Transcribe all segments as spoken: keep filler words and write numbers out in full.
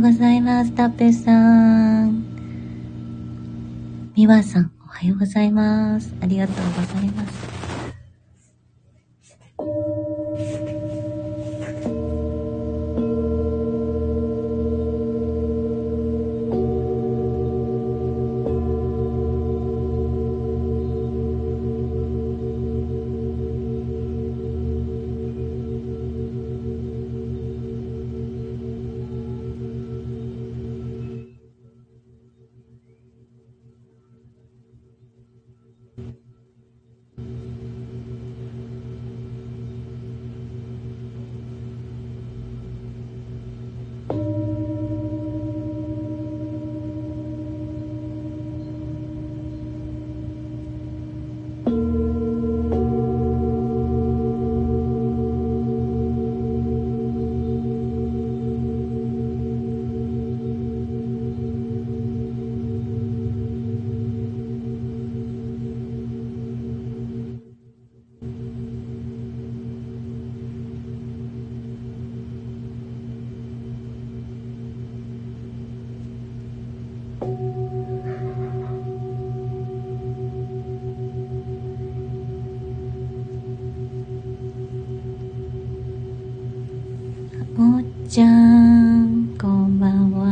ようございます。たっぺさん。みわさん、おはようございます。ありがとうございます。じゃーん、こんばんは。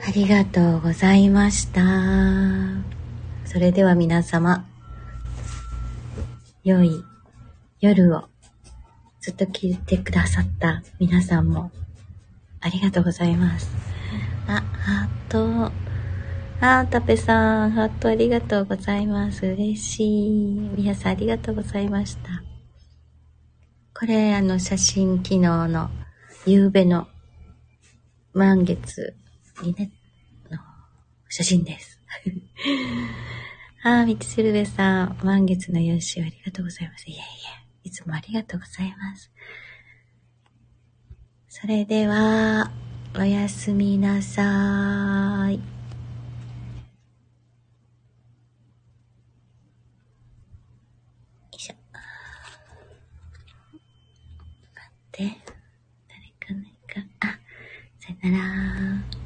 ありがとうございました。それでは皆様、良い夜を。ずっと聞いてくださった皆さんもありがとうございます。あ、ハート。あ、たぺさん、ハートありがとうございます。嬉しい。皆さんありがとうございました。これ、あの、写真機能の夕べの満月にね、の写真です。あー、みちするべさん、満月の優秀ありがとうございます。いえいえ、いつもありがとうございます。それではおやすみなさい。待って、誰かないか。あ、さよなら。